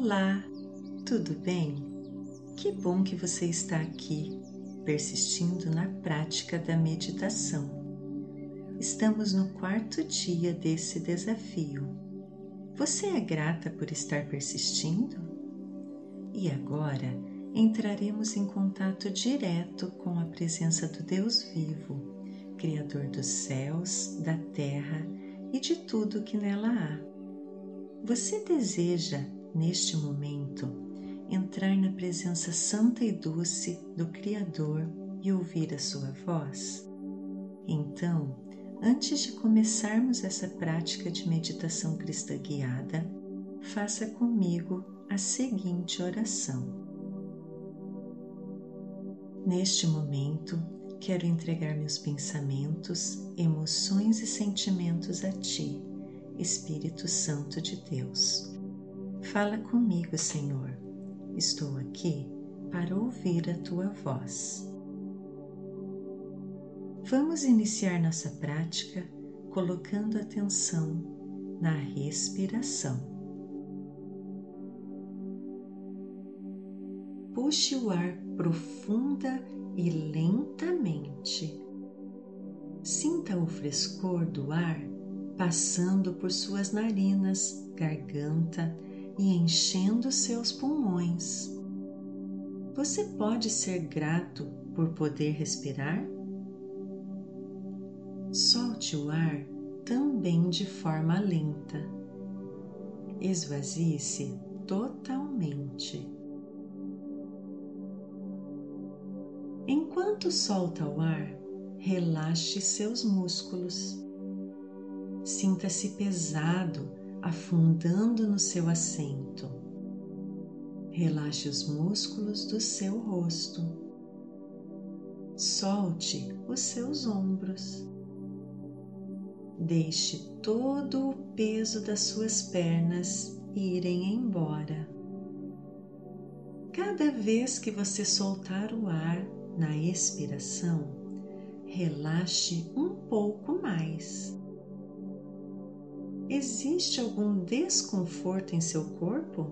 Olá, tudo bem? Que bom que você está aqui, persistindo na prática da meditação. Estamos no quarto dia desse desafio. Você é grata por estar persistindo? E agora entraremos em contato direto com a presença do Deus vivo, Criador dos céus, da terra e de tudo que nela há. Você deseja, neste momento, entrar na presença santa e doce do Criador e ouvir a sua voz? Então, antes de começarmos essa prática de meditação cristã guiada, faça comigo a seguinte oração. Neste momento, quero entregar meus pensamentos, emoções e sentimentos a Ti, Espírito Santo de Deus. Fala comigo, Senhor. Estou aqui para ouvir a Tua voz. Vamos iniciar nossa prática colocando atenção na respiração. Puxe o ar profunda e lentamente. Sinta o frescor do ar passando por suas narinas, garganta e enchendo seus pulmões. Você pode ser grato por poder respirar? Solte o ar também de forma lenta. Esvazie-se totalmente. Enquanto solta o ar, relaxe seus músculos. Sinta-se pesado, afundando no seu assento. Relaxe os músculos do seu rosto. Solte os seus ombros. Deixe todo o peso das suas pernas irem embora. Cada vez que você soltar o ar na expiração, relaxe um pouco mais. Existe algum desconforto em seu corpo?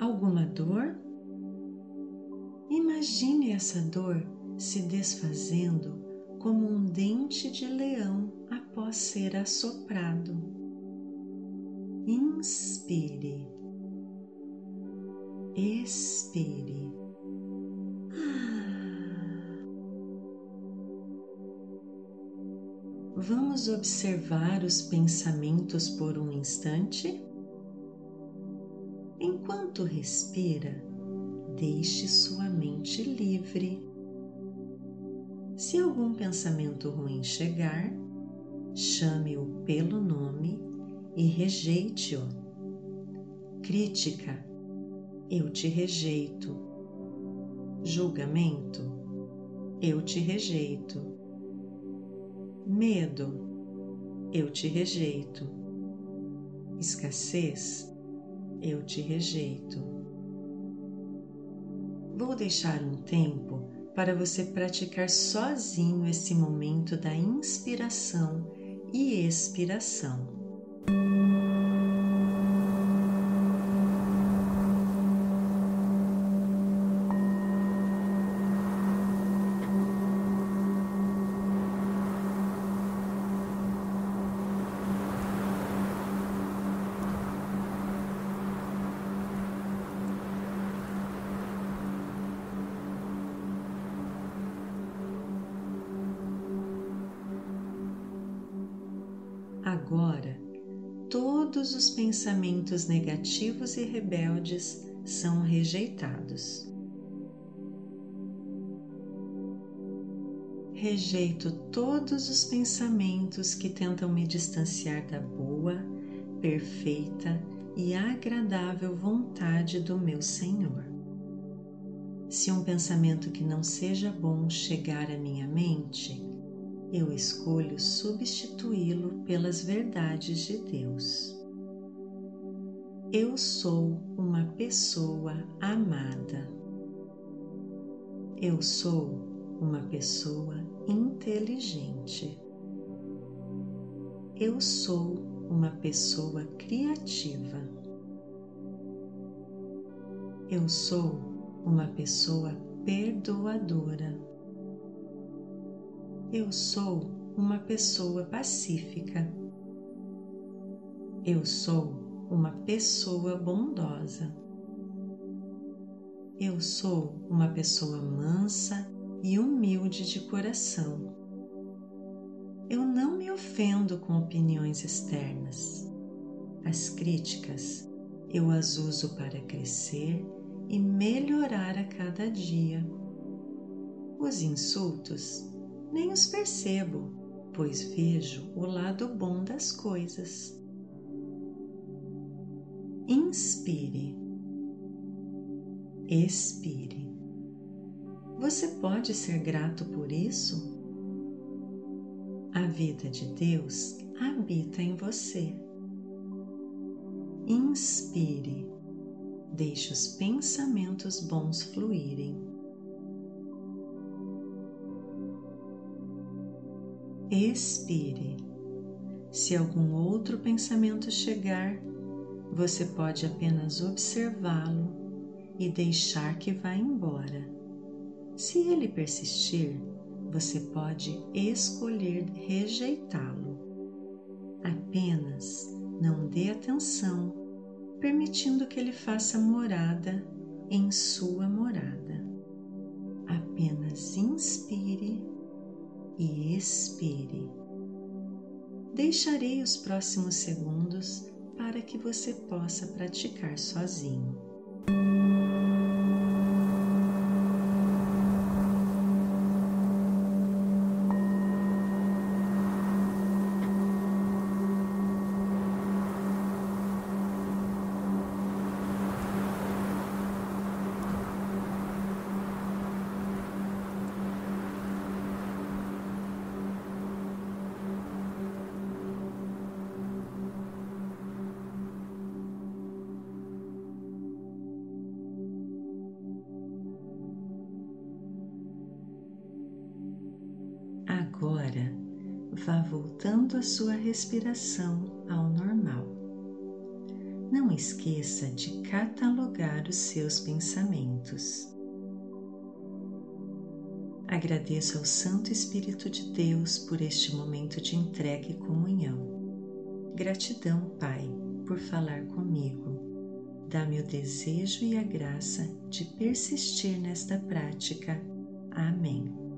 Alguma dor? Imagine essa dor se desfazendo como um dente de leão após ser assoprado. Inspire. Expire. Vamos observar os pensamentos por um instante? Enquanto respira, deixe sua mente livre. Se algum pensamento ruim chegar, chame-o pelo nome e rejeite-o. Crítica: eu te rejeito. Julgamento: eu te rejeito. Medo: eu te rejeito. Escassez: eu te rejeito. Vou deixar um tempo para você praticar sozinho esse momento da inspiração e expiração. Agora, todos os pensamentos negativos e rebeldes são rejeitados. Rejeito todos os pensamentos que tentam me distanciar da boa, perfeita e agradável vontade do meu Senhor. Se um pensamento que não seja bom chegar à minha mente, eu escolho substituí-lo pelas verdades de Deus. Eu sou uma pessoa amada. Eu sou uma pessoa inteligente. Eu sou uma pessoa criativa. Eu sou uma pessoa perdoadora. Eu sou uma pessoa pacífica. Eu sou uma pessoa bondosa. Eu sou uma pessoa mansa e humilde de coração. Eu não me ofendo com opiniões externas. As críticas eu as uso para crescer e melhorar a cada dia. Os insultos nem os percebo, pois vejo o lado bom das coisas. Inspire. Expire. Você pode ser grato por isso? A vida de Deus habita em você. Inspire. Deixe os pensamentos bons fluírem. Expire. Se algum outro pensamento chegar, você pode apenas observá-lo e deixar que vá embora. Se ele persistir, você pode escolher rejeitá-lo. Apenas não dê atenção, permitindo que ele faça morada em sua morada. Apenas inspire e expire. Deixarei os próximos segundos para que você possa praticar sozinho. Agora, vá voltando a sua respiração ao normal. Não esqueça de catalogar os seus pensamentos. Agradeço ao Santo Espírito de Deus por este momento de entrega e comunhão. Gratidão, Pai, por falar comigo. Dá-me o desejo e a graça de persistir nesta prática. Amém.